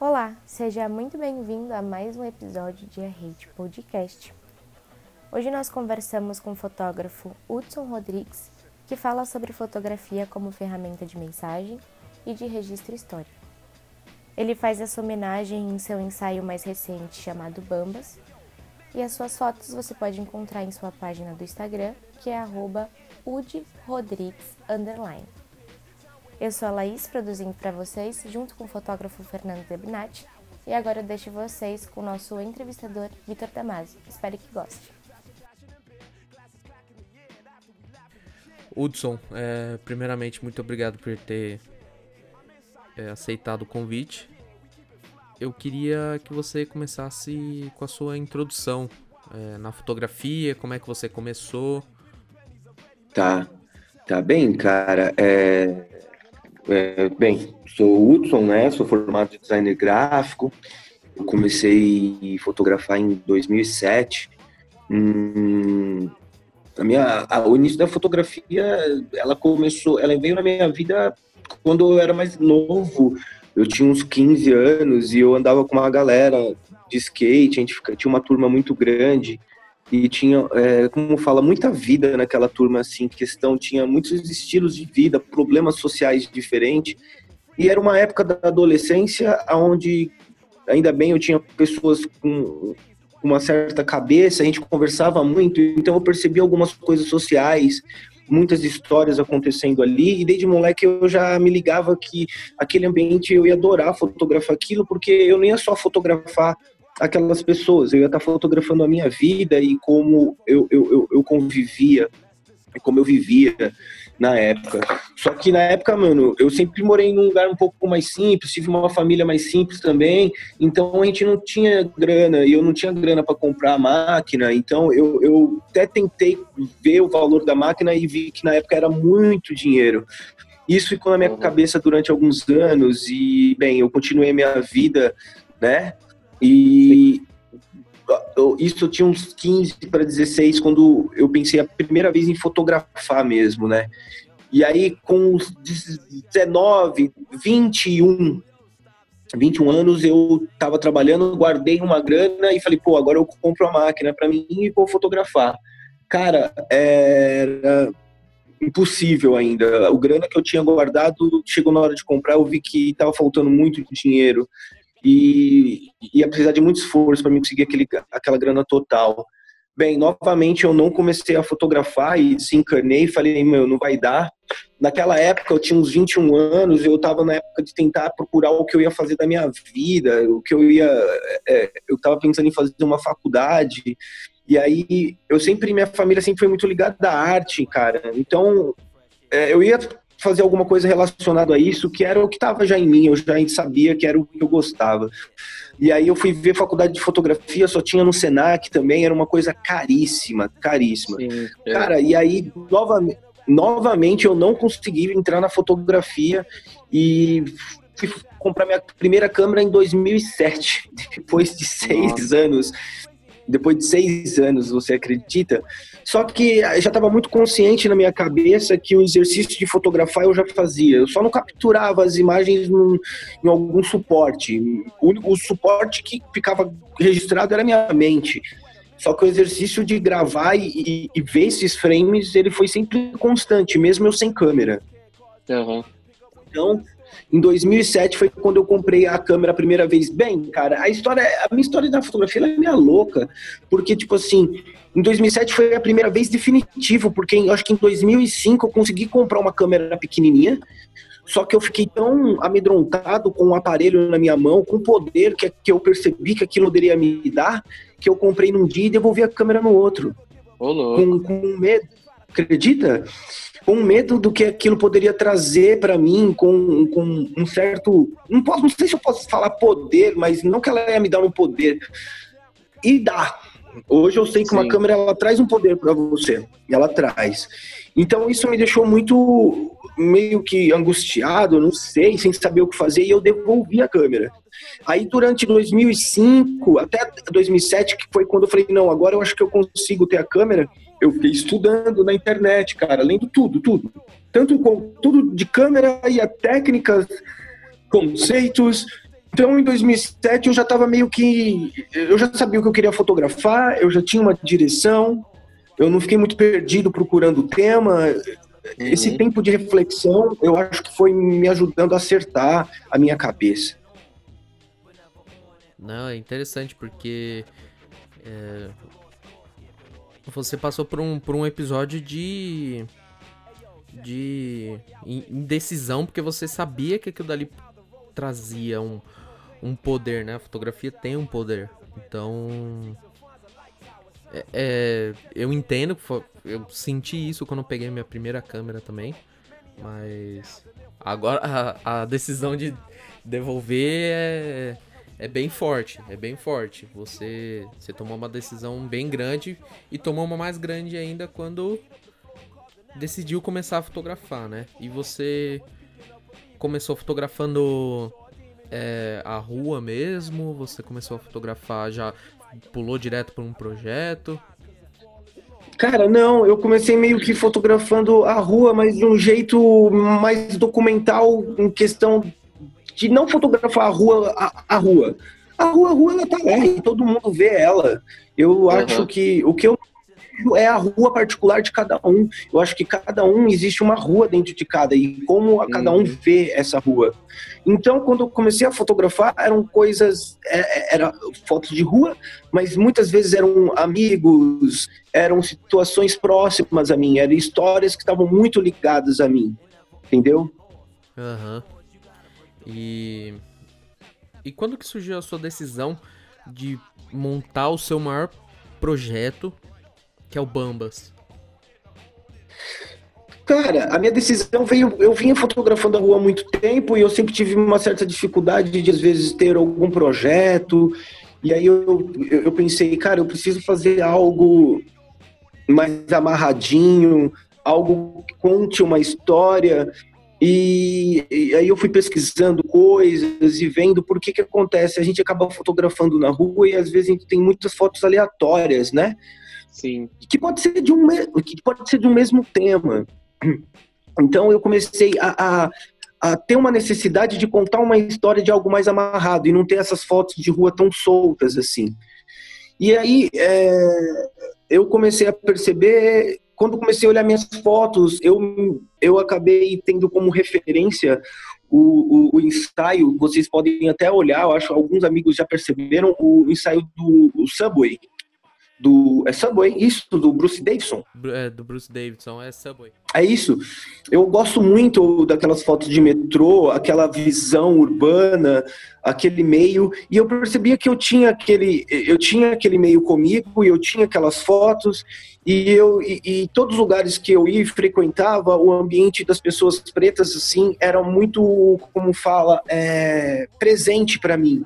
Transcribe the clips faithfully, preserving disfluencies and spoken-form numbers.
Olá, seja muito bem-vindo a mais um episódio de I Hate Podcast. Hoje nós conversamos com o fotógrafo Hudson Rodrigues, que fala sobre fotografia como ferramenta de mensagem e de registro histórico. Ele faz essa homenagem em seu ensaio mais recente chamado Bambas, e as suas fotos você pode encontrar em sua página do Instagram, que é arroba udrodrigues. Eu sou a Laís, produzindo para vocês, junto com o fotógrafo Fernando Zerbinati, e agora eu deixo vocês com o nosso entrevistador Vitor Damasio. Espero que goste. Hudson, é, primeiramente, muito obrigado por ter é, aceitado o convite. Eu queria que você começasse com a sua introdução é, na fotografia, como é que você começou. Tá, tá bem, cara. É... É, bem, sou o Hudson, né? Sou formado de designer gráfico. Eu comecei a fotografar em dois mil e sete. Hum, a minha, a, o início da fotografia, ela começou, ela veio na minha vida quando eu era mais novo. Eu tinha uns quinze anos e eu andava com uma galera de skate. A gente fica, tinha uma turma muito grande e tinha, é, como fala, muita vida naquela turma, assim, questão, tinha muitos estilos de vida, problemas sociais diferentes, e era uma época da adolescência onde, ainda bem, eu tinha pessoas com uma certa cabeça, a gente conversava muito, então eu percebi algumas coisas sociais, muitas histórias acontecendo ali, e desde moleque eu já me ligava que aquele ambiente eu ia adorar fotografar aquilo, porque eu não ia só fotografar aquelas pessoas, eu ia estar fotografando a minha vida e como eu, eu, eu, eu convivia, como eu vivia na época. Só que na época, mano, eu sempre morei num lugar um pouco mais simples, tive uma família mais simples também, então a gente não tinha grana, e eu não tinha grana para comprar a máquina, então eu, eu até tentei ver o valor da máquina e vi que na época era muito dinheiro. Isso ficou na minha cabeça durante alguns anos e, bem, eu continuei a minha vida, né? E isso eu tinha uns quinze para dezesseis, quando eu pensei a primeira vez em fotografar mesmo, né? E aí, com os dezenove, vinte e um anos, eu tava trabalhando, guardei uma grana e falei, pô, agora eu compro a máquina pra mim e vou fotografar. Cara, era impossível ainda. O grana que eu tinha guardado, chegou na hora de comprar, eu vi que tava faltando muito dinheiro. E ia precisar de muito esforço para mim conseguir aquele, aquela grana total. Bem, novamente eu não comecei a fotografar e desencanei, falei, meu, não vai dar. Naquela época eu tinha uns vinte e um anos, eu estava na época de tentar procurar o que eu ia fazer da minha vida, o que eu ia... É, eu estava pensando em fazer uma faculdade. E aí, eu sempre, minha família sempre foi muito ligada à arte, cara. Então, é, eu ia fazer alguma coisa relacionada a isso, que era o que estava já em mim, eu já sabia que era o que eu gostava. E aí eu fui ver faculdade de fotografia, só tinha no Senac também, era uma coisa caríssima, caríssima. Sim, é. Cara, e aí nova, novamente eu não consegui entrar na fotografia e fui comprar minha primeira câmera em dois mil e sete, depois de seis Nossa. anos. Depois de seis anos, você acredita? Só que eu já estava muito consciente na minha cabeça que o exercício de fotografar eu já fazia. Eu só não capturava as imagens num, em algum suporte. O, o suporte que ficava registrado era a minha mente. Só que o exercício de gravar e, e, e ver esses frames, ele foi sempre constante, mesmo eu sem câmera. Uhum. Então... Em dois mil e sete foi quando eu comprei a câmera a primeira vez. Bem, cara, a história, a minha história da fotografia ela é meio louca, porque, tipo assim, em dois mil e sete foi a primeira vez definitivo, porque eu acho que em dois mil e cinco eu consegui comprar uma câmera pequenininha, só que eu fiquei tão amedrontado com o aparelho na minha mão, com o poder que, que eu percebi que aquilo poderia me dar, que eu comprei num dia e devolvi a câmera no outro. Ô, louco. Com, com medo. Acredita? Com medo do que aquilo poderia trazer pra mim, com, com um certo... Não, posso, não sei se eu posso falar poder, mas não que ela ia me dar um poder. E dá. Hoje eu sei que Sim. uma câmera, ela traz um poder pra você. Ela traz. Então isso me deixou muito, meio que angustiado, não sei, sem saber o que fazer, e eu devolvi a câmera. Aí durante dois mil e cinco, até dois mil e sete, que foi quando eu falei, não, agora eu acho que eu consigo ter a câmera... eu fiquei estudando na internet, cara, lendo tudo, tudo. Tanto com tudo de câmera e a técnicas, conceitos. Então, em dois mil e sete, eu já estava meio que... Eu já sabia o que eu queria fotografar, eu já tinha uma direção, eu não fiquei muito perdido procurando o tema. Uhum. Esse tempo de reflexão, eu acho que foi me ajudando a acertar a minha cabeça. Não, é interessante porque é, você passou por um, por um episódio de, de indecisão, porque você sabia que aquilo dali trazia um, um poder, né? A fotografia tem um poder. Então, é, é, eu entendo, eu senti isso quando eu peguei minha primeira câmera também, mas agora a, a decisão de devolver é... É bem forte, é bem forte. Você, você tomou uma decisão bem grande e tomou uma mais grande ainda quando decidiu começar a fotografar, né? E você começou fotografando é, a rua mesmo? Você começou a fotografar, já pulou direto para um projeto? Cara, não, eu comecei meio que fotografando a rua, mas de um jeito mais documental, em questão... de não fotografar a rua, a, a rua. A rua, a rua, ela tá lá e todo mundo vê ela. Eu uhum. acho que o que eu vejo é a rua particular de cada um. Eu acho que cada um, existe uma rua dentro de cada, e como a cada um vê essa rua. Então, quando eu comecei a fotografar, eram coisas, era fotos de rua, mas muitas vezes eram amigos, eram situações próximas a mim, eram histórias que estavam muito ligadas a mim, entendeu? Aham. Uhum. E, e quando que surgiu a sua decisão de montar o seu maior projeto, que é o Bambas? Cara, a minha decisão veio... Eu vinha fotografando a rua há muito tempo e eu sempre tive uma certa dificuldade de, às vezes, ter algum projeto. E aí eu, eu pensei, cara, eu preciso fazer algo mais amarradinho, algo que conte uma história... E, e aí eu fui pesquisando coisas e vendo por que que acontece. A gente acaba fotografando na rua e às vezes a gente tem muitas fotos aleatórias, né? Sim. Que pode ser de um, que pode ser de um mesmo tema. Então eu comecei a, a, a ter uma necessidade de contar uma história de algo mais amarrado e não ter essas fotos de rua tão soltas assim. E aí é, eu comecei a perceber... Quando comecei a olhar minhas fotos, eu, eu acabei tendo como referência o, o, o ensaio, vocês podem até olhar, eu acho que alguns amigos já perceberam, o ensaio do o Subway. Do, é Subway? Isso, do Bruce Davidson. É, do Bruce Davidson, é Subway. É isso. Eu gosto muito daquelas fotos de metrô, aquela visão urbana, aquele meio, e eu percebia que eu tinha aquele, eu tinha aquele meio comigo, e eu tinha aquelas fotos, e eu e, e todos os lugares que eu ia e frequentava, o ambiente das pessoas pretas, assim, era muito, como fala, é, presente para mim.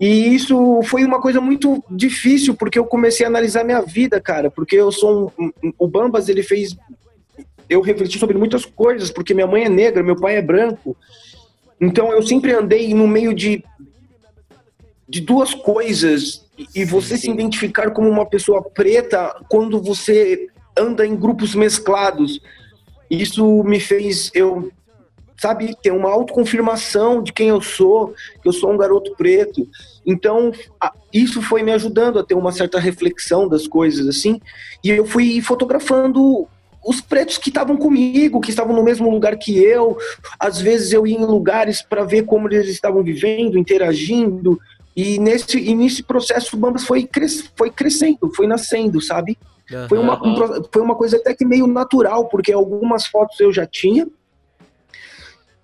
E isso foi uma coisa muito difícil, porque eu comecei a analisar minha vida, cara, porque eu sou um, um, o Bambas, ele fez eu refletir sobre muitas coisas, porque minha mãe é negra, meu pai é branco, então eu sempre andei no meio de de duas coisas, e você se identificar como uma pessoa preta quando você anda em grupos mesclados, isso me fez eu sabe, ter uma autoconfirmação de quem eu sou, que eu sou um garoto preto. Então, isso foi me ajudando a ter uma certa reflexão das coisas, assim. E eu fui fotografando os pretos que estavam comigo, que estavam no mesmo lugar que eu. Às vezes eu ia em lugares para ver como eles estavam vivendo, interagindo. E nesse, e nesse processo, o Bambas foi, cres, foi crescendo, foi nascendo, sabe? Uhum. Foi uma, um, foi uma coisa até que meio natural, porque algumas fotos eu já tinha,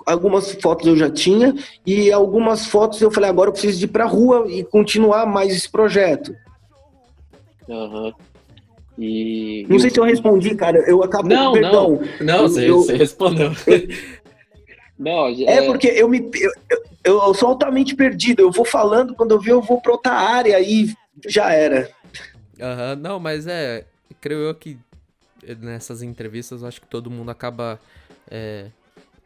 Algumas fotos eu já tinha, e algumas fotos eu falei, agora eu preciso de ir pra rua e continuar mais esse projeto. Uhum. E... Não sei se eu respondi, cara, eu acabo... Não, Perdão. não, não, eu, você, eu... você respondeu. Não, é... é porque eu, me, eu, eu, eu sou altamente perdido, eu vou falando, quando eu ver eu vou pra outra área e já era. Uhum. Não, mas é, creio eu que nessas entrevistas eu acho que todo mundo acaba... É...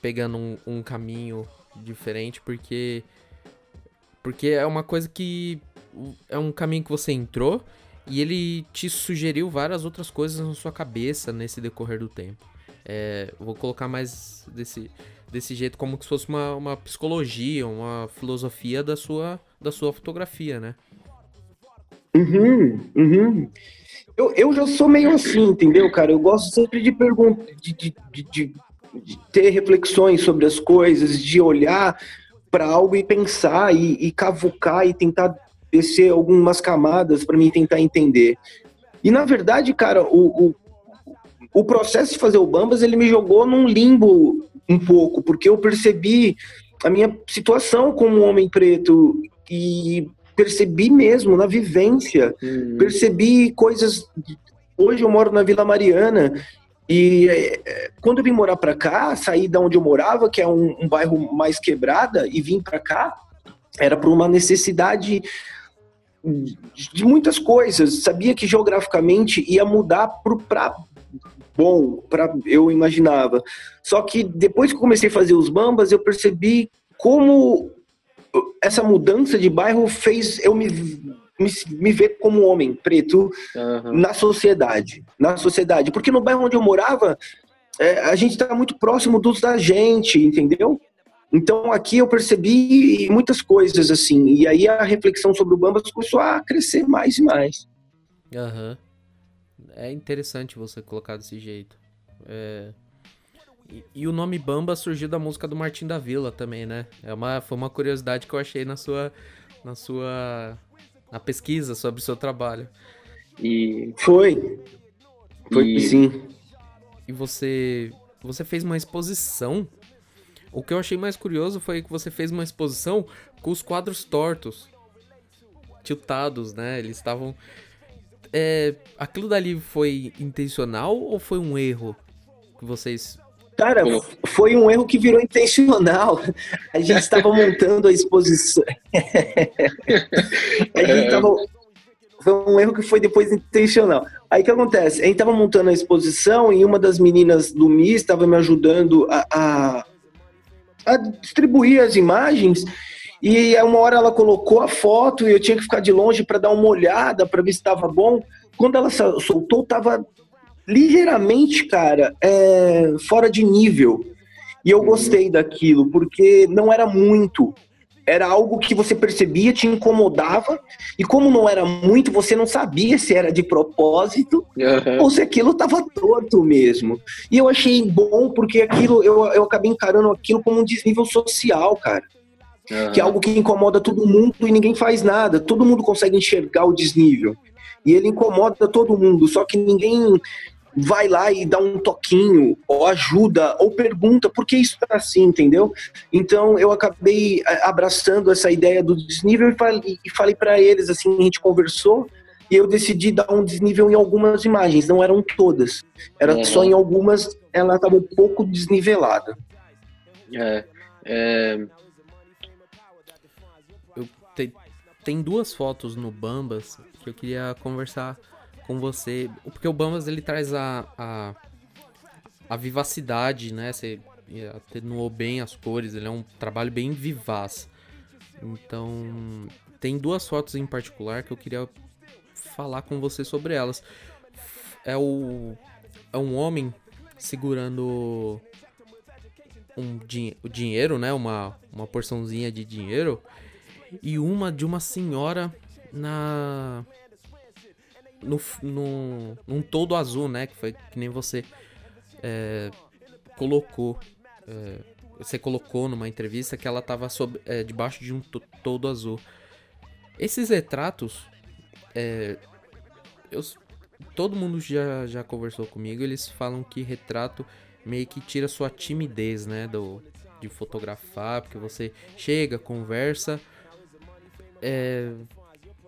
pegando um, um caminho diferente, porque porque é uma coisa que é um caminho que você entrou E ele te sugeriu várias outras coisas na sua cabeça nesse decorrer do tempo. É, vou colocar mais desse, desse jeito, como se fosse uma, uma psicologia, uma filosofia da sua, da sua fotografia, né? Uhum, uhum. Eu, eu já sou meio assim, entendeu, cara? Eu gosto sempre de perguntar, de, de, de, de, de ter reflexões sobre as coisas, de olhar para algo e pensar e, e cavucar e tentar descer algumas camadas para mim tentar entender. E, na verdade, cara, o... o O processo de fazer o Bambas, ele me jogou num limbo um pouco, porque eu percebi a minha situação como um homem preto e percebi mesmo na vivência, hum. percebi coisas... Hoje eu moro na Vila Mariana e quando eu vim morar pra cá, saí da onde eu morava, que é um, um bairro mais quebrada, e vim pra cá, era por uma necessidade... de muitas coisas. Sabia que geograficamente ia mudar pro, pra... bom, pra, eu imaginava. Só que depois que comecei a fazer os Bambas, eu percebi como essa mudança de bairro fez eu me, me, me ver como homem preto uhum. na sociedade. Na sociedade. Porque no bairro onde eu morava, é, a gente tá muito próximo dos da gente, entendeu? Então aqui eu percebi muitas coisas, assim. E aí a reflexão sobre o Bambas começou a crescer mais e mais. Aham. Uhum. É interessante você colocar desse jeito. É... E, e o nome Bamba surgiu da música do Martin da Vila também, né? É uma, foi uma curiosidade que eu achei na sua, na sua na pesquisa sobre o seu trabalho. E foi. Foi e... sim. E você, você fez uma exposição. O que eu achei mais curioso foi que você fez uma exposição com os quadros tortos, tiltados, né? Eles estavam... É, aquilo dali foi intencional ou foi um erro que vocês... Cara, foi um erro que virou intencional. A gente estava montando a exposição. a gente tava... Foi um erro que foi depois intencional. Aí o que acontece? A gente estava montando a exposição e uma das meninas do M I S estava me ajudando a, a, a distribuir as imagens. E uma hora ela colocou a foto e eu tinha que ficar de longe para dar uma olhada, para ver se estava bom. Quando ela soltou, estava ligeiramente, cara, é, fora de nível. E eu gostei daquilo, porque não era muito. Era algo que você percebia, te incomodava. E como não era muito, você não sabia se era de propósito uhum. ou se aquilo estava torto mesmo. E eu achei bom, porque aquilo eu, eu acabei encarando aquilo como um desnível social, cara. Uhum. Que é algo que incomoda todo mundo e ninguém faz nada. Todo mundo consegue enxergar o desnível. E ele incomoda todo mundo, só que ninguém vai lá e dá um toquinho, ou ajuda, ou pergunta por que isso tá assim, entendeu? Então eu acabei abraçando essa ideia do desnível e falei, e falei pra eles, assim, a gente conversou e eu decidi dar um desnível em algumas imagens, não eram todas. Era uhum. só em algumas, ela tava um pouco desnivelada. É... é... Tem duas fotos no Bambas que eu queria conversar com você, porque o Bambas ele traz a, a, a vivacidade, né? Você atenuou bem as cores, ele é um trabalho bem vivaz. Então, tem duas fotos em particular que eu queria falar com você sobre elas. É, o, é um homem segurando um din- o dinheiro, né? Uma, uma porçãozinha de dinheiro. E uma de uma senhora na no, no, num todo azul, né? Que foi que nem você é, colocou. É, você colocou numa entrevista que ela estava é, debaixo de um to- todo azul. Esses retratos, é, eu, todo mundo já, já conversou comigo. Eles falam que retrato meio que tira sua timidez, né? Do, de fotografar, porque você chega, conversa... É,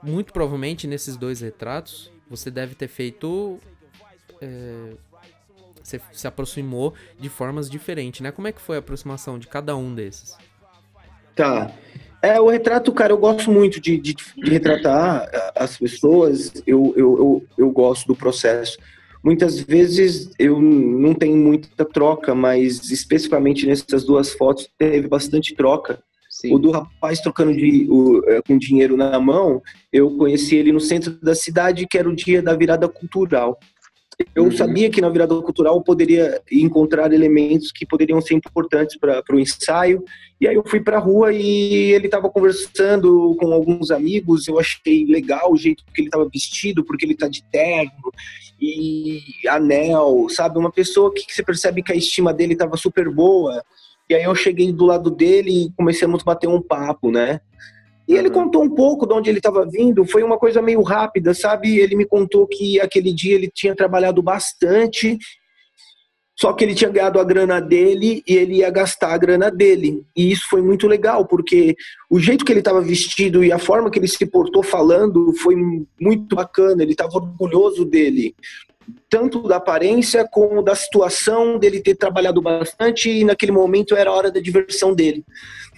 muito provavelmente nesses dois retratos você deve ter feito é, você se aproximou de formas diferentes, né? Como é que foi a aproximação de cada um desses? Tá, é, o retrato, cara, eu gosto muito de, de, de retratar as pessoas. eu, eu, eu, eu gosto do processo. Muitas vezes eu não tenho muita troca, mas especificamente nessas duas fotos teve bastante troca. Sim. O do rapaz trocando de, o, com dinheiro na mão, eu conheci ele no centro da cidade, que era o dia da virada cultural. Eu uhum. sabia que na virada cultural eu poderia encontrar elementos que poderiam ser importantes para o ensaio. E aí eu fui para a rua e ele estava conversando com alguns amigos. Eu achei legal o jeito que ele estava vestido, porque ele está de terno e anel, sabe? Uma pessoa que, que você percebe que a estima dele estava super boa. E aí eu cheguei do lado dele e comecemos a bater um papo, né? E ele contou um pouco de onde ele estava vindo, foi uma coisa meio rápida, sabe? Ele me contou que aquele dia ele tinha trabalhado bastante, só que ele tinha ganhado a grana dele e ele ia gastar a grana dele. E isso foi muito legal, porque o jeito que ele estava vestido e a forma que ele se portou falando foi muito bacana, ele estava orgulhoso dele. Tanto da aparência como da situação dele ter trabalhado bastante e naquele momento era a hora da diversão dele.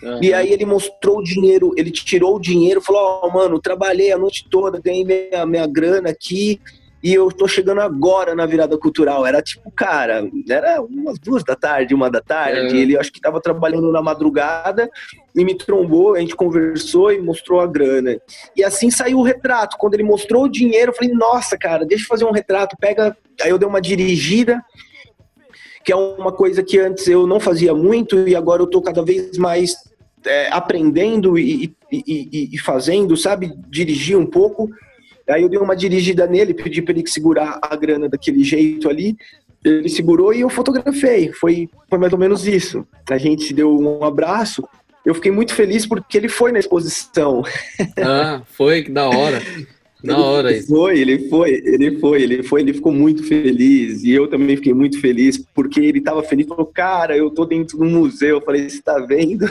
Uhum. E aí ele mostrou o dinheiro, ele tirou o dinheiro, falou, ó, mano, trabalhei a noite toda, ganhei minha, minha grana aqui e eu tô chegando agora na virada cultural. Era tipo, cara, era umas duas da tarde, uma da tarde, uhum. ele acho que tava trabalhando na madrugada e me trombou, a gente conversou e mostrou a grana. E assim saiu o retrato. Quando ele mostrou o dinheiro, eu falei, nossa, cara, deixa eu fazer um retrato, pega... Aí eu dei uma dirigida, que é uma coisa que antes eu não fazia muito e agora eu tô cada vez mais é, aprendendo e, e, e, e fazendo, sabe? Dirigir um pouco... Aí eu dei uma dirigida nele, pedi para ele segurar a grana daquele jeito ali. Ele segurou e eu fotografei. Foi, foi mais ou menos isso. A gente se deu um abraço. Eu fiquei muito feliz porque ele foi na exposição. Ah, foi? Que da hora. Da hora isso. Foi, ele foi, ele foi, ele foi, ele ficou muito feliz. E eu também fiquei muito feliz porque ele estava feliz. Falou, cara, eu tô dentro do museu. Eu falei, você tá vendo?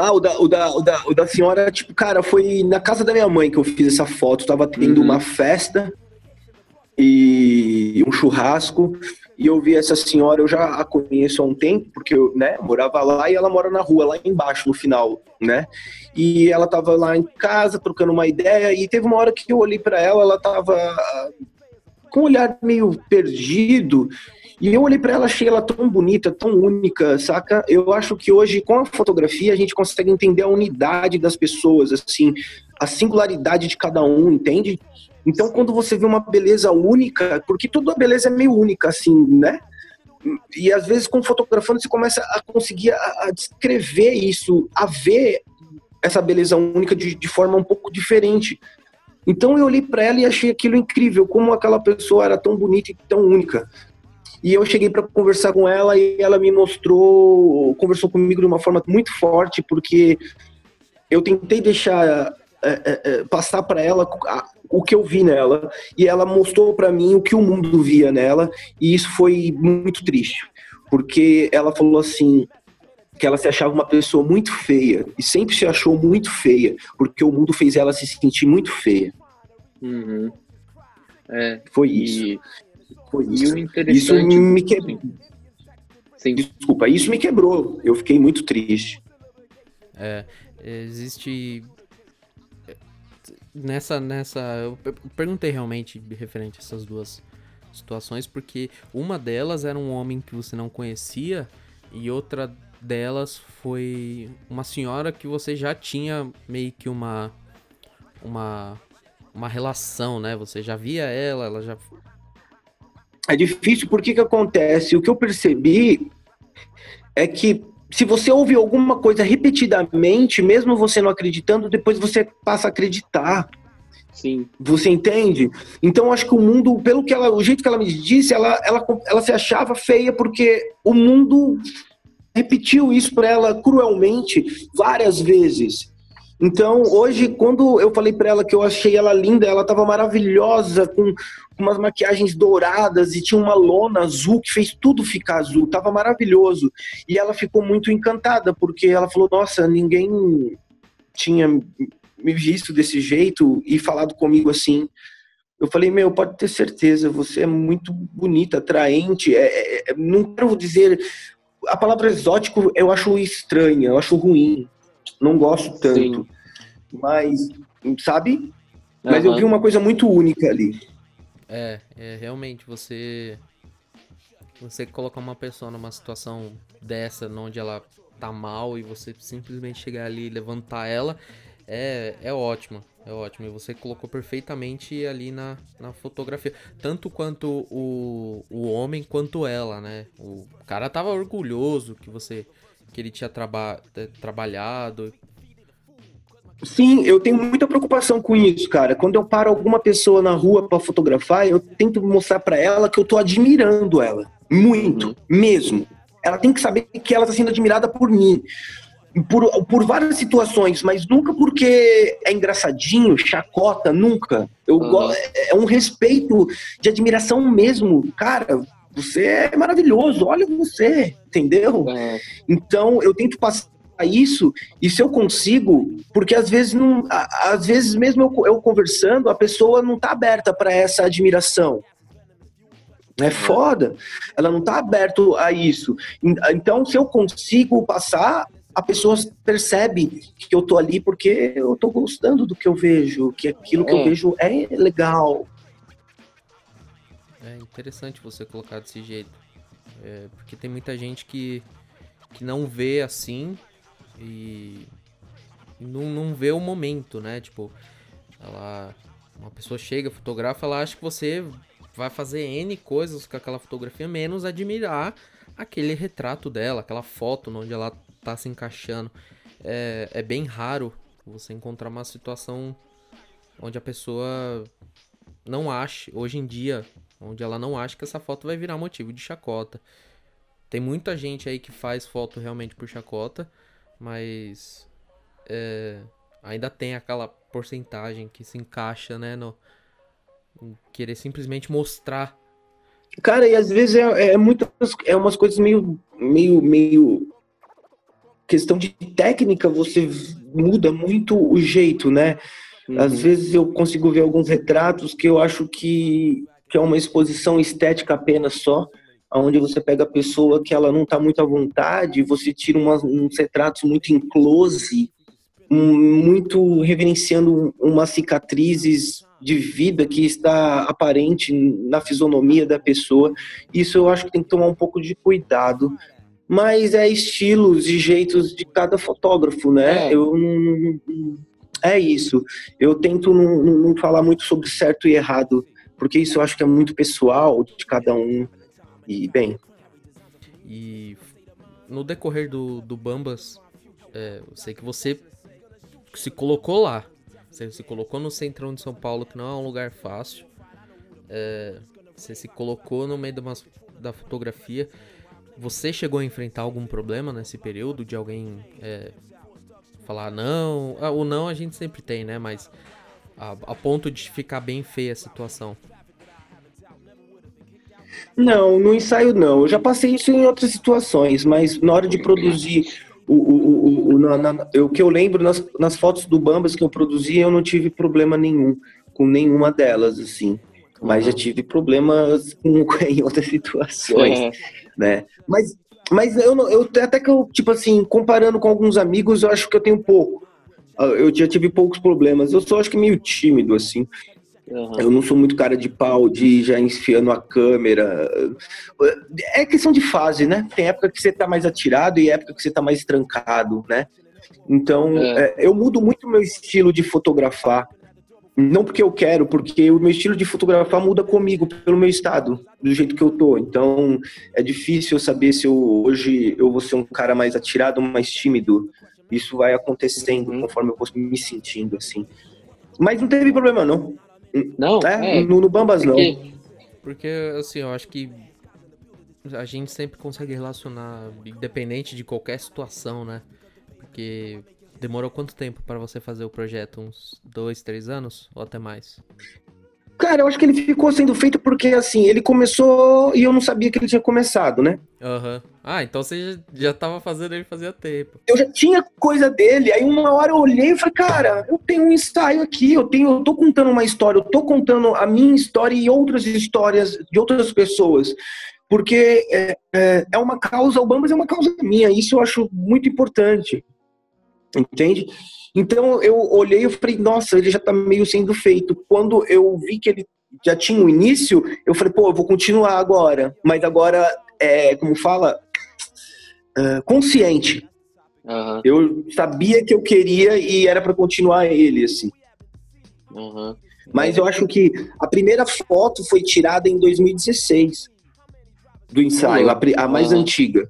Ah, o da, o, da, o, da, o da senhora, tipo, cara, foi na casa da minha mãe que eu fiz essa foto. Tava tendo uhum. uma festa e um churrasco. E eu vi essa senhora, eu já a conheço há um tempo, porque eu, né, morava lá e ela mora na rua, lá embaixo, no final, né? E ela tava lá em casa, trocando uma ideia. E teve uma hora que eu olhei pra ela, ela tava com um olhar meio perdido. E eu olhei pra ela, achei ela tão bonita, tão única, saca? Eu acho que hoje, com a fotografia, a gente consegue entender a unidade das pessoas, assim, a singularidade de cada um, entende? Então, quando você vê uma beleza única, porque toda beleza é meio única, assim, né? E, às vezes, com fotografando, você começa a conseguir a, a descrever isso, a ver essa beleza única de, de forma um pouco diferente. Então, eu olhei pra ela e achei aquilo incrível, como aquela pessoa era tão bonita e tão única. E eu cheguei para conversar com ela e ela me mostrou, conversou comigo de uma forma muito forte, porque eu tentei deixar, é, é, passar para ela a, o que eu vi nela, e ela mostrou para mim o que o mundo via nela, e isso foi muito triste, porque ela falou assim, que ela se achava uma pessoa muito feia, e sempre se achou muito feia, porque o mundo fez ela se sentir muito feia. Uhum. É, foi isso. E... Foi isso, isso me quebrou. Sim. Desculpa, isso me quebrou. Eu fiquei muito triste. É, existe... Nessa, nessa... Eu perguntei realmente referente a essas duas situações, porque uma delas era um homem que você não conhecia e outra delas foi uma senhora que você já tinha meio que uma... Uma, uma relação, né? Você já via ela, ela já... É difícil, porque que acontece? O que eu percebi é que se você ouve alguma coisa repetidamente, mesmo você não acreditando, depois você passa a acreditar. Sim. Você entende? Então, acho que o mundo, pelo que ela, o jeito que ela me disse, ela, ela, ela se achava feia porque o mundo repetiu isso para ela cruelmente várias vezes. Então, hoje, quando eu falei pra ela que eu achei ela linda, ela tava maravilhosa, com umas maquiagens douradas e tinha uma lona azul que fez tudo ficar azul, tava maravilhoso. E ela ficou muito encantada, porque ela falou, nossa, ninguém tinha me visto desse jeito e falado comigo assim. Eu falei, meu, pode ter certeza, você é muito bonita, atraente, é, é, não quero dizer... A palavra exótico eu acho estranha, eu acho ruim. Não gosto tanto. Sim. Mas, sabe? Uhum. Mas eu vi uma coisa muito única ali. É, é realmente, você... Você colocar uma pessoa numa situação dessa, onde ela tá mal, e você simplesmente chegar ali e levantar ela, é, é ótimo, é ótimo. E você colocou perfeitamente ali na, na fotografia. Tanto quanto o, o homem, quanto ela, né? O cara tava orgulhoso que você, que ele tinha traba- trabalhado... Sim, eu tenho muita preocupação com isso, cara. Quando eu paro alguma pessoa na rua pra fotografar, eu tento mostrar pra ela que eu tô admirando ela. Muito, mesmo. Ela tem que saber que ela tá sendo admirada por mim. Por, por várias situações, mas nunca porque é engraçadinho, chacota, nunca. Eu ah. go- é um respeito de admiração mesmo. Cara, você é maravilhoso, olha você, entendeu? É. Então, eu tento passar isso, e se eu consigo, porque às vezes não, às vezes mesmo eu, eu conversando, a pessoa não tá aberta para essa admiração. É foda, ela não tá aberta a isso. Então, se eu consigo passar, a pessoa percebe que eu tô ali porque eu tô gostando do que eu vejo, que aquilo que é. eu vejo é legal. É interessante você colocar desse jeito, é, porque tem muita gente que, que não vê assim. E não, não vê o momento, né? Tipo, ela, uma pessoa chega, fotografa, ela acha que você vai fazer N coisas com aquela fotografia, menos admirar aquele retrato dela, aquela foto onde ela tá se encaixando. É, é bem raro você encontrar uma situação onde a pessoa não ache, hoje em dia, onde ela não acha que essa foto vai virar motivo de chacota. Tem muita gente aí que faz foto realmente por chacota, mas é, ainda tem aquela porcentagem que se encaixa, né, no em querer simplesmente mostrar. Cara, e às vezes é, é muitas, é umas coisas meio, meio, meio questão de técnica, você muda muito o jeito, né? Uhum. Às vezes eu consigo ver alguns retratos que eu acho que, que é uma exposição estética apenas só, onde você pega a pessoa que ela não está muito à vontade, você tira umas, uns retratos muito em close, um, muito reverenciando umas cicatrizes de vida que está aparente na fisionomia da pessoa. Isso eu acho que tem que tomar um pouco de cuidado. Mas é estilos e jeitos de cada fotógrafo, né? É. Eu é isso. Eu tento não, não falar muito sobre certo e errado, porque isso eu acho que é muito pessoal de cada um. E bem, e no decorrer do, do Bambas, é, eu sei que você se colocou lá, você se colocou no centrão de São Paulo, que não é um lugar fácil, é, você se colocou no meio de uma, da fotografia. Você chegou a enfrentar algum problema nesse período de alguém é, falar não? Ah, o não a gente sempre tem, né? Mas a, a ponto de ficar bem feia a situação. Não, no ensaio não. Eu já passei isso em outras situações, mas na hora de produzir o, o, o, o, na, na, o que eu lembro nas, nas fotos do Bambas que eu produzi, eu não tive problema nenhum com nenhuma delas, assim. Mas já tive problemas com, em outras situações, é. né? Mas, mas eu, eu até que eu, tipo assim, comparando com alguns amigos, eu acho que eu tenho pouco. Eu já tive poucos problemas. Eu só acho que meio tímido, assim. Eu não sou muito cara de pau, de já enfiando a câmera. É questão de fase, né? Tem época que você tá mais atirado e época que você tá mais trancado, né? Então, é. É, eu mudo muito o meu estilo de fotografar. Não porque eu quero, porque o meu estilo de fotografar muda comigo, pelo meu estado, do jeito que eu tô. Então, é difícil eu saber se eu, hoje eu vou ser um cara mais atirado, mais tímido. Isso vai acontecendo uhum. conforme eu vou me sentindo, assim. Mas não teve problema, não. Não, é, é. No, no Bambas não. Porque, porque, assim, eu acho que a gente sempre consegue relacionar, independente de qualquer situação, né? Porque demorou quanto tempo pra você fazer o projeto? Uns dois, três anos? Ou até mais? Cara, eu acho que ele ficou sendo feito porque, assim, ele começou e eu não sabia que ele tinha começado, né? Aham. Uhum. Ah, então você já tava fazendo ele fazia tempo. Eu já tinha coisa dele, aí uma hora eu olhei e falei, cara, eu tenho um ensaio aqui, eu, tenho, eu tô contando uma história, eu tô contando a minha história e outras histórias de outras pessoas. Porque é, é, é uma causa, o Bambas é uma causa minha, isso eu acho muito importante. Entende? Então eu olhei e falei, nossa, ele já tá meio sendo feito. Quando eu vi que ele já tinha um início, eu falei, pô, eu vou continuar agora. Mas agora é, como fala, uh, consciente. Uhum. Eu sabia que eu queria e era para continuar ele, assim. Uhum. Mas eu acho que a primeira foto foi tirada em dois mil e dezesseis, do ensaio, a, a mais uhum. antiga.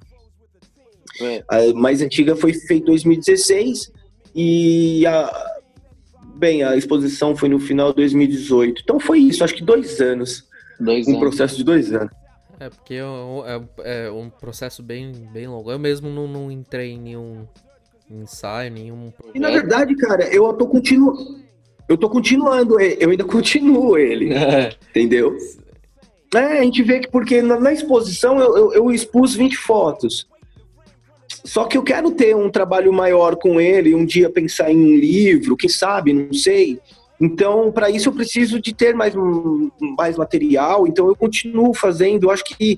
A mais antiga foi feita em dois mil e dezesseis e a... Bem, a exposição foi no final de dois mil e dezoito. Então foi isso, acho que dois anos. Dois um anos. processo de dois anos. É, porque é, é um processo bem, bem longo. Eu mesmo não, não entrei em nenhum ensaio, nenhum... E na verdade, cara, eu tô, continu... eu tô continuando, eu ainda continuo ele, entendeu? É, a gente vê que porque na, na exposição eu, eu, eu expus vinte fotos. Só que eu quero ter um trabalho maior com ele, um dia pensar em um livro, quem sabe, não sei. Então, para isso eu preciso de ter mais, mais material, então eu continuo fazendo. Eu acho que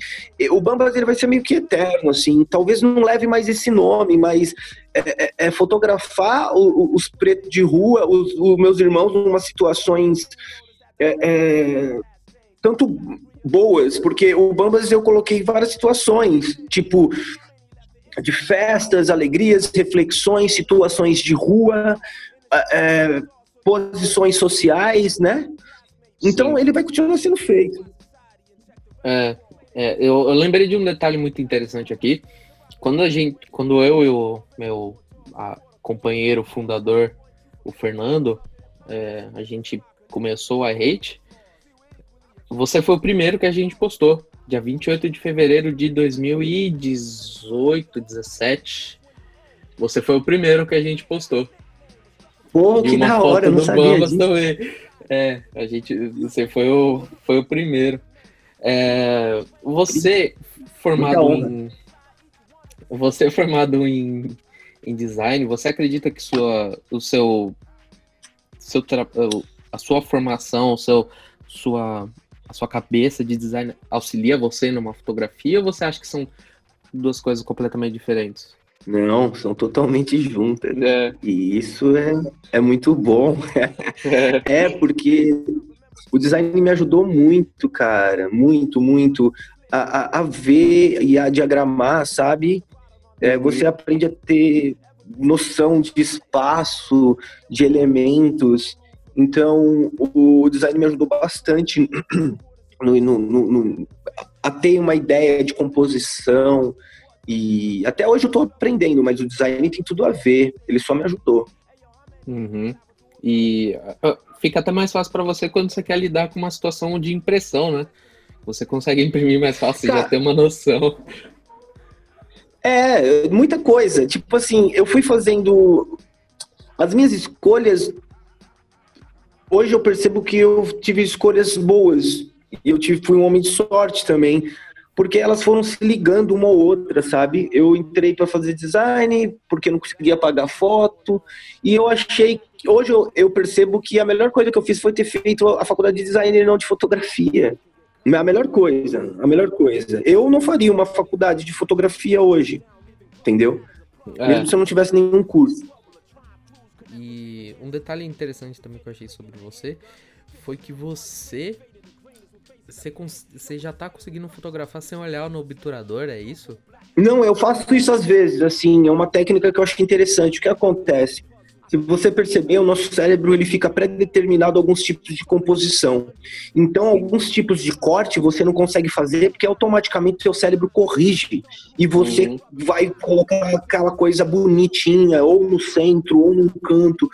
o Bambas vai ser meio que eterno, assim. Talvez não leve mais esse nome, mas é, é, é fotografar o, os pretos de rua, os, os meus irmãos, em umas situações é, é, tanto boas, porque o Bambas eu coloquei várias situações, tipo... de festas, alegrias, reflexões, situações de rua, é, posições sociais, né? Então, Sim. ele vai continuar sendo feito. É, é, eu, eu lembrei de um detalhe muito interessante aqui. Quando a gente, quando eu e o meu a, companheiro fundador, o Fernando, é, a gente começou a Hate, você foi o primeiro que a gente postou. Dia vinte e oito de fevereiro de dois mil e dezoito, dezessete. Você foi o primeiro que a gente postou. Pô, que da hora, eu não sabia disso. É, a gente, você foi o, foi o primeiro. É, você formado em, você formado em, em design, você acredita que sua, o seu, seu a sua formação, o seu, sua a sua cabeça de design auxilia você numa fotografia ou você acha que são duas coisas completamente diferentes? Não, são totalmente juntas. É. E isso é, é muito bom. É. É porque o design me ajudou muito, cara. Muito, muito. A, a, a ver e a diagramar, sabe? É, você aprende a ter noção de espaço, de elementos... Então, o design me ajudou bastante no, no, no, no, a ter uma ideia de composição e até hoje eu estou aprendendo, mas o design tem tudo a ver, ele só me ajudou. Uhum. E fica até mais fácil para você quando você quer lidar com uma situação de impressão, né? Você consegue imprimir mais fácil, Cara... já ter uma noção. É, muita coisa. Tipo assim, eu fui fazendo as minhas escolhas... Hoje eu percebo que eu tive escolhas boas e eu tive, fui um homem de sorte também, porque elas foram se ligando uma ou outra, sabe? Eu entrei para fazer design porque não conseguia pagar foto e eu achei, hoje eu, eu percebo que a melhor coisa que eu fiz foi ter feito a faculdade de design e não de fotografia. A melhor coisa, a melhor coisa. Eu não faria uma faculdade de fotografia hoje, entendeu? É. Mesmo se eu não tivesse nenhum curso. E um detalhe interessante também que eu achei sobre você foi que você você, cons- você já tá conseguindo fotografar sem olhar no obturador, é isso? Não, eu faço isso às vezes, assim, é uma técnica que eu acho interessante. O que acontece? Se você perceber, o nosso cérebro ele fica pré-determinado a alguns tipos de composição. Então, alguns tipos de corte você não consegue fazer porque automaticamente o seu cérebro corrige e você uhum. vai colocar aquela coisa bonitinha ou no centro ou num canto.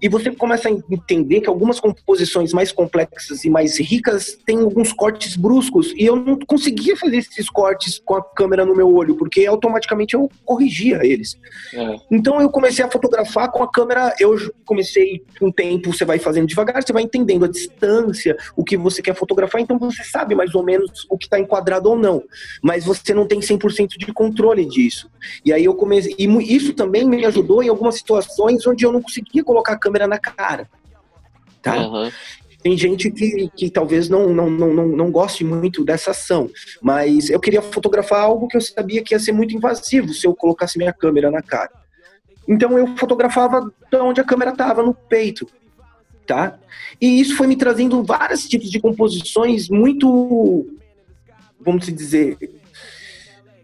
E você começa a entender que algumas composições mais complexas e mais ricas têm alguns cortes bruscos e eu não conseguia fazer esses cortes com a câmera no meu olho porque automaticamente eu corrigia eles. É. Então, eu comecei a fotografar com a câmera. Eu comecei com o tempo, você vai fazendo devagar, você vai entendendo a distância, o que você quer fotografar, então você sabe mais ou menos o que está enquadrado ou não, mas você não tem cem por cento de controle disso. E aí eu comecei, e isso também me ajudou em algumas situações onde eu não conseguia colocar a câmera na cara, tá? Uhum. Tem gente que, que talvez não, não, não, não goste muito dessa ação, mas eu queria fotografar algo que eu sabia que ia ser muito invasivo se eu colocasse minha câmera na cara. Então eu fotografava de onde a câmera estava, no peito, tá? E isso foi me trazendo vários tipos de composições muito, vamos dizer,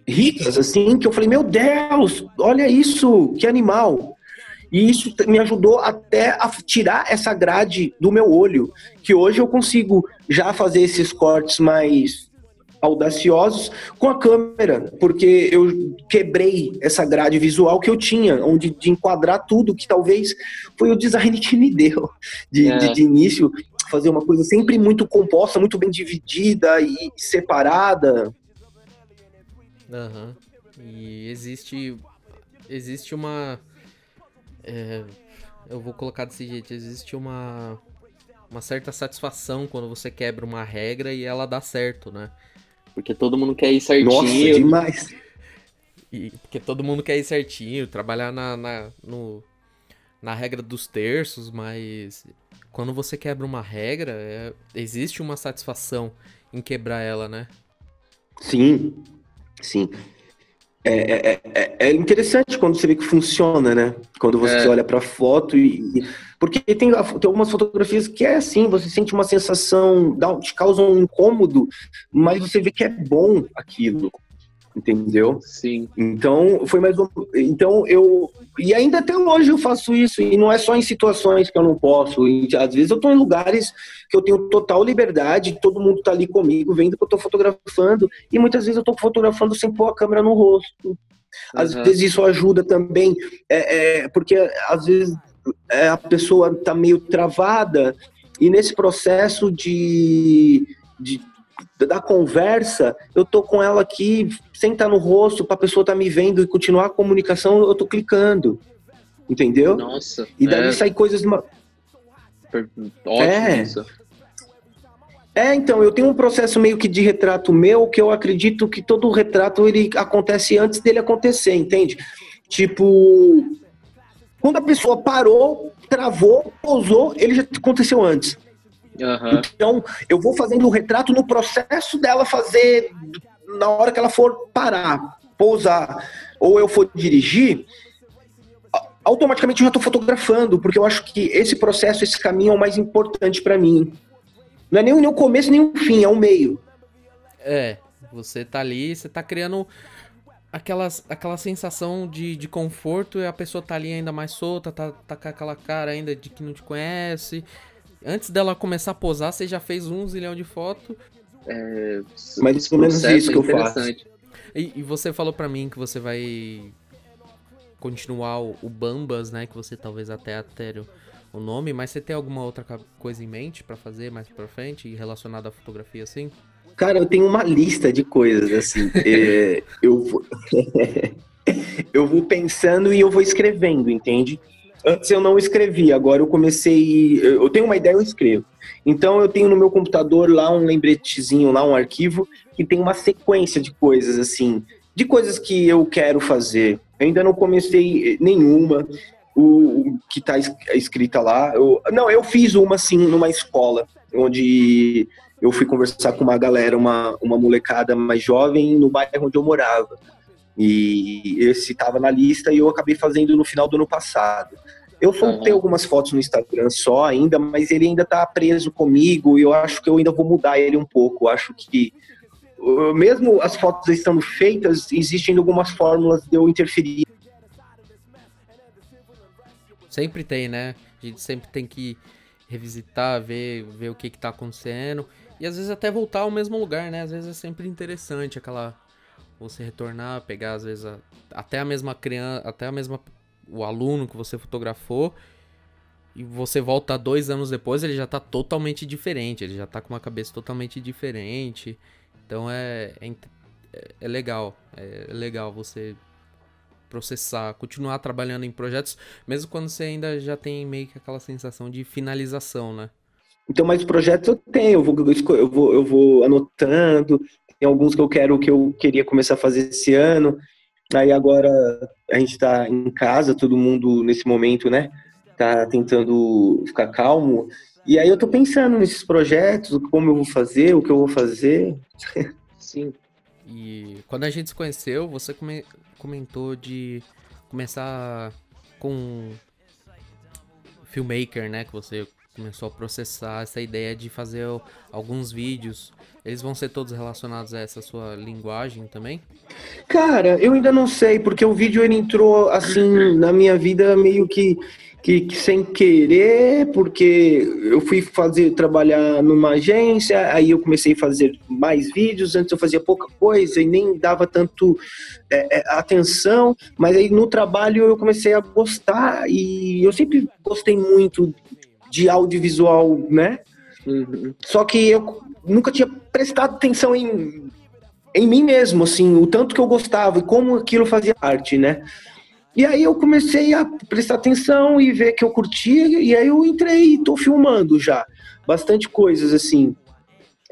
ricas, assim, que eu falei, meu Deus, olha isso, que animal. E isso me ajudou até a tirar essa grade do meu olho, que hoje eu consigo já fazer esses cortes mais audaciosos com a câmera, porque eu quebrei essa grade visual que eu tinha, onde de enquadrar tudo, que talvez foi o design que me deu de, é. de, de início, fazer uma coisa sempre muito composta, muito bem dividida e separada. Aham. Uhum. E existe existe uma é, eu vou colocar desse jeito, existe uma uma certa satisfação quando você quebra uma regra e ela dá certo, né? Porque todo mundo quer ir certinho. Nossa, demais. E, porque todo mundo quer ir certinho, trabalhar na, na, no, na regra dos terços, mas quando você quebra uma regra, é, existe uma satisfação em quebrar ela, né? Sim, sim. É, é, é, é interessante quando você vê que funciona, né? Quando você é. olha pra foto e... e... Porque tem, tem algumas fotografias que é assim, você sente uma sensação, dá, te causa um incômodo, mas você vê que é bom aquilo, entendeu? Sim. Então, foi mais um, então eu... E ainda até hoje eu faço isso, e não é só em situações que eu não posso, e, às vezes eu tô em lugares que eu tenho total liberdade, todo mundo tá ali comigo, vendo que eu tô fotografando, e muitas vezes eu tô fotografando sem pôr a câmera no rosto. Às uhum. vezes isso ajuda também, é, é, porque às vezes... a pessoa está meio travada e nesse processo de, de, da conversa, eu tô com ela aqui, sem estar no rosto, para a pessoa estar tá me vendo e continuar a comunicação, eu tô clicando, entendeu? Nossa, e daí é... sai coisas... Ótimo é. isso. É, então, eu tenho um processo meio que de retrato meu, que eu acredito que todo retrato ele acontece antes dele acontecer, entende? Tipo... Quando a pessoa parou, travou, pousou, ele já aconteceu antes. Uhum. Então, eu vou fazendo o retrato no processo dela fazer, na hora que ela for parar, pousar, ou eu for dirigir, automaticamente eu já estou fotografando, porque eu acho que esse processo, esse caminho é o mais importante para mim. Não é nem o começo, nem o fim, é o meio. É, você tá ali, você tá criando... Aquelas, aquela sensação de, de conforto e a pessoa tá ali ainda mais solta, tá, tá com aquela cara ainda de que não te conhece. Antes dela começar a posar, você já fez um zilhão de fotos. É, mas pelo menos isso que eu faço. E, e você falou pra mim que você vai continuar o, o Bambas, né? Que você talvez até atere o nome, mas você tem alguma outra coisa em mente pra fazer mais pra frente e relacionada à fotografia assim? Cara, eu tenho uma lista de coisas, assim, é, eu, vou, eu vou pensando e eu vou escrevendo, entende? Antes eu não escrevia, agora eu comecei, eu tenho uma ideia, eu escrevo. Então eu tenho no meu computador lá um lembretezinho, lá um arquivo, que tem uma sequência de coisas, assim, de coisas que eu quero fazer. Eu ainda não comecei nenhuma, o, o que tá escrita lá. Eu, não, eu fiz uma, assim, numa escola, onde... Eu fui conversar com uma galera, uma, uma molecada mais jovem no bairro onde eu morava. E esse estava na lista e eu acabei fazendo no final do ano passado. Eu soltei uhum. algumas fotos no Instagram só ainda, mas ele ainda está preso comigo e eu acho que eu ainda vou mudar ele um pouco. Eu acho que, mesmo as fotos estando feitas, existem algumas fórmulas de eu interferir. Sempre tem, né? A gente sempre tem que revisitar, ver, ver o que está acontecendo. E às vezes até voltar ao mesmo lugar, né? Às vezes é sempre interessante aquela... Você retornar, pegar às vezes a... até a mesma criança, até a mesma... o aluno que você fotografou. E você volta dois anos depois, ele já tá totalmente diferente. Ele já tá com uma cabeça totalmente diferente. Então é... É, é legal. É legal você processar, continuar trabalhando em projetos, mesmo quando você ainda já tem meio que aquela sensação de finalização, né? Então, mas projetos eu tenho, eu vou, eu vou, eu vou anotando, tem alguns que eu quero, que eu queria começar a fazer esse ano, aí agora a gente tá em casa, todo mundo nesse momento, né, tá tentando ficar calmo, e aí eu tô pensando nesses projetos, como eu vou fazer, o que eu vou fazer. Sim. E quando a gente se conheceu, você come- comentou de começar com filmmaker, né, que você... começou a processar essa ideia de fazer alguns vídeos. Eles vão ser todos relacionados a essa sua linguagem também? Cara, eu ainda não sei, porque o vídeo ele entrou assim na minha vida meio que, que, que sem querer, porque eu fui fazer, trabalhar numa agência, aí eu comecei a fazer mais vídeos. Antes eu fazia pouca coisa e nem dava tanto é, atenção, mas aí no trabalho eu comecei a gostar, e eu sempre gostei muito de audiovisual, né? Uhum. Só que eu nunca tinha prestado atenção em, em mim mesmo, assim, o tanto que eu gostava e como aquilo fazia parte, né? E aí eu comecei a prestar atenção e ver que eu curtia, e aí eu entrei e tô filmando já. Bastante coisas, assim.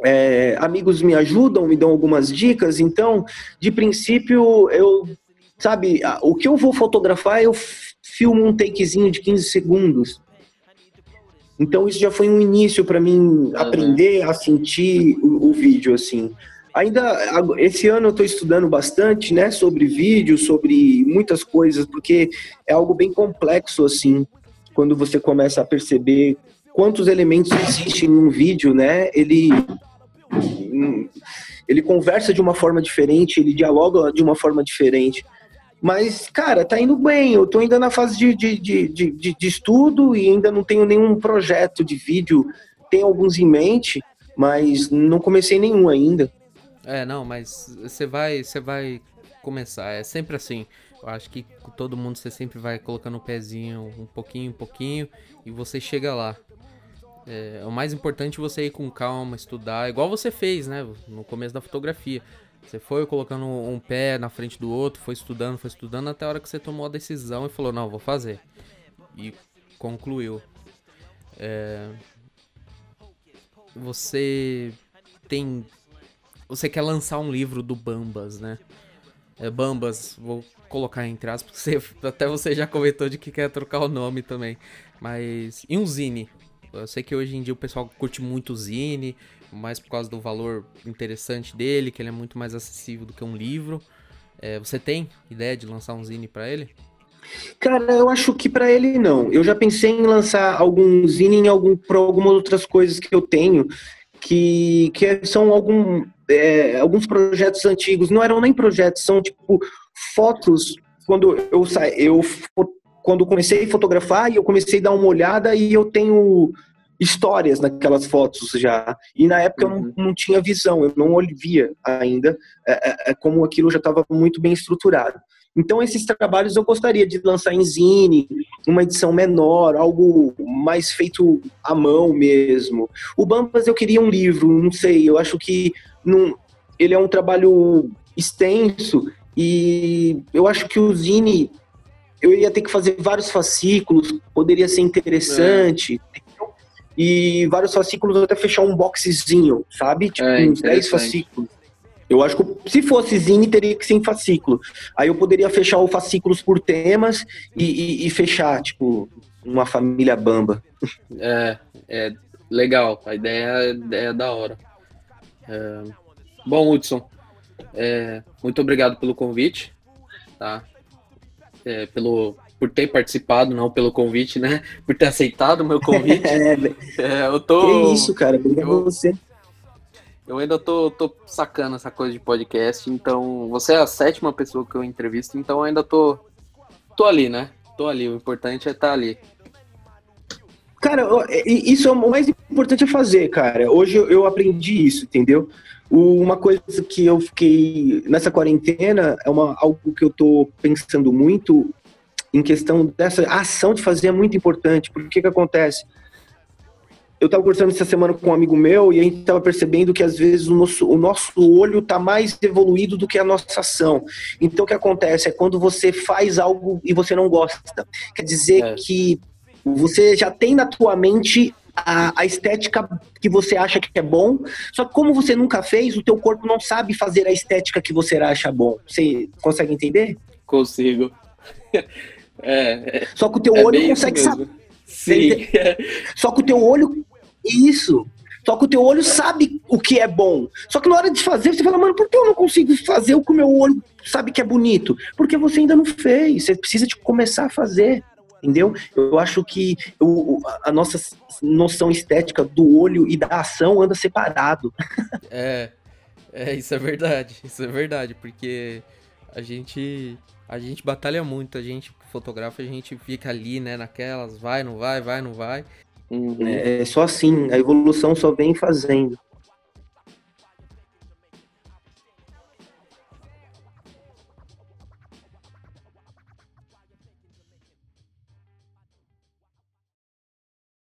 É, amigos me ajudam, me dão algumas dicas, então, de princípio, eu, sabe, o que eu vou fotografar, eu filmo um takezinho de quinze segundos. Então isso já foi um início para mim aprender a sentir o, o vídeo, assim. Ainda, esse ano eu estou estudando bastante, né, sobre vídeo, sobre muitas coisas, porque é algo bem complexo, assim, quando você começa a perceber quantos elementos existem em um vídeo, né, ele, ele conversa de uma forma diferente, ele dialoga de uma forma diferente. Mas, cara, tá indo bem. Eu tô ainda na fase de, de, de, de, de estudo e ainda não tenho nenhum projeto de vídeo. Tenho alguns em mente, mas não comecei nenhum ainda. É, não, mas você vai, você vai começar. É sempre assim. Eu acho que com todo mundo você sempre vai colocando o pezinho um pouquinho, um pouquinho, e você chega lá. É, o mais importante é você ir com calma, estudar, igual você fez, né, no começo da fotografia. Você foi colocando um pé na frente do outro, foi estudando, foi estudando, até a hora que você tomou a decisão e falou, não, vou fazer. E concluiu. É... Você tem... Você quer lançar um livro do Bambas, né? É, Bambas, vou colocar entre aspas, porque você... até você já comentou de que quer trocar o nome também. Mas... E um zine? Eu sei que hoje em dia o pessoal curte muito o zine, mais por causa do valor interessante dele, que ele é muito mais acessível do que um livro. É, você tem ideia de lançar um zine para ele? Cara, eu acho que para ele não. Eu já pensei em lançar algum zine em algum, para algumas outras coisas que eu tenho, que, que são algum, é, alguns projetos antigos. Não eram nem projetos, são tipo fotos. Quando eu saí, eu quando comecei a fotografar e eu comecei a dar uma olhada, e eu tenho histórias naquelas fotos já. E na época eu não, não tinha visão, eu não via ainda é, é, como aquilo já estava muito bem estruturado. Então esses trabalhos eu gostaria de lançar em zine, uma edição menor, algo mais feito à mão mesmo. O Bambas eu queria um livro, não sei, eu acho que não, ele é um trabalho extenso, e eu acho que o zine... eu ia ter que fazer vários fascículos, poderia ser interessante, é. E vários fascículos até fechar um boxezinho, sabe? Tipo, é, uns dez fascículos. Eu acho que se fosse zine, teria que ser em fascículo. Aí eu poderia fechar os fascículos por temas e, e, e fechar, tipo, uma família Bamba. É, é legal, a ideia é, é da hora. É... Bom, Hudson, é, muito obrigado pelo convite, tá? É, pelo, por ter participado, não pelo convite, né? Por ter aceitado o meu convite. É, eu tô... Que isso, cara. Obrigado a você. Eu ainda tô, tô sacando essa coisa de podcast, então você é a sétima pessoa que eu entrevisto, então eu ainda tô, tô ali, né? Tô ali, o importante é estar ali. Cara, isso é o mais importante a fazer, cara. Hoje eu aprendi isso, entendeu? Uma coisa que eu fiquei nessa quarentena, é uma, algo que eu tô pensando muito em questão dessa ação de fazer, é muito importante. Porque o que que acontece? Eu tava conversando essa semana com um amigo meu, e a gente tava percebendo que às vezes o nosso, o nosso olho tá mais evoluído do que a nossa ação. Então o que acontece é quando você faz algo e você não gosta. Quer dizer é. que... você já tem na tua mente a, a estética que você acha que é bom, só que como você nunca fez, o teu corpo não sabe fazer a estética que você acha bom. Você consegue entender? Consigo. É, é, só que o teu é olho consegue saber. Sim. Só que o teu olho... Isso. Só que o teu olho sabe o que é bom. Só que na hora de fazer, você fala, mano, por que eu não consigo fazer o que o meu olho sabe que é bonito? Porque você ainda não fez. Você precisa de começar a fazer. entendeu? Eu acho que eu, a nossa noção estética do olho e da ação anda separado. É, é, isso é verdade, isso é verdade, porque a gente, a gente batalha muito, a gente fotografa, a gente fica ali, né, naquelas, vai, não vai, vai, não vai. É só assim, a evolução só vem fazendo.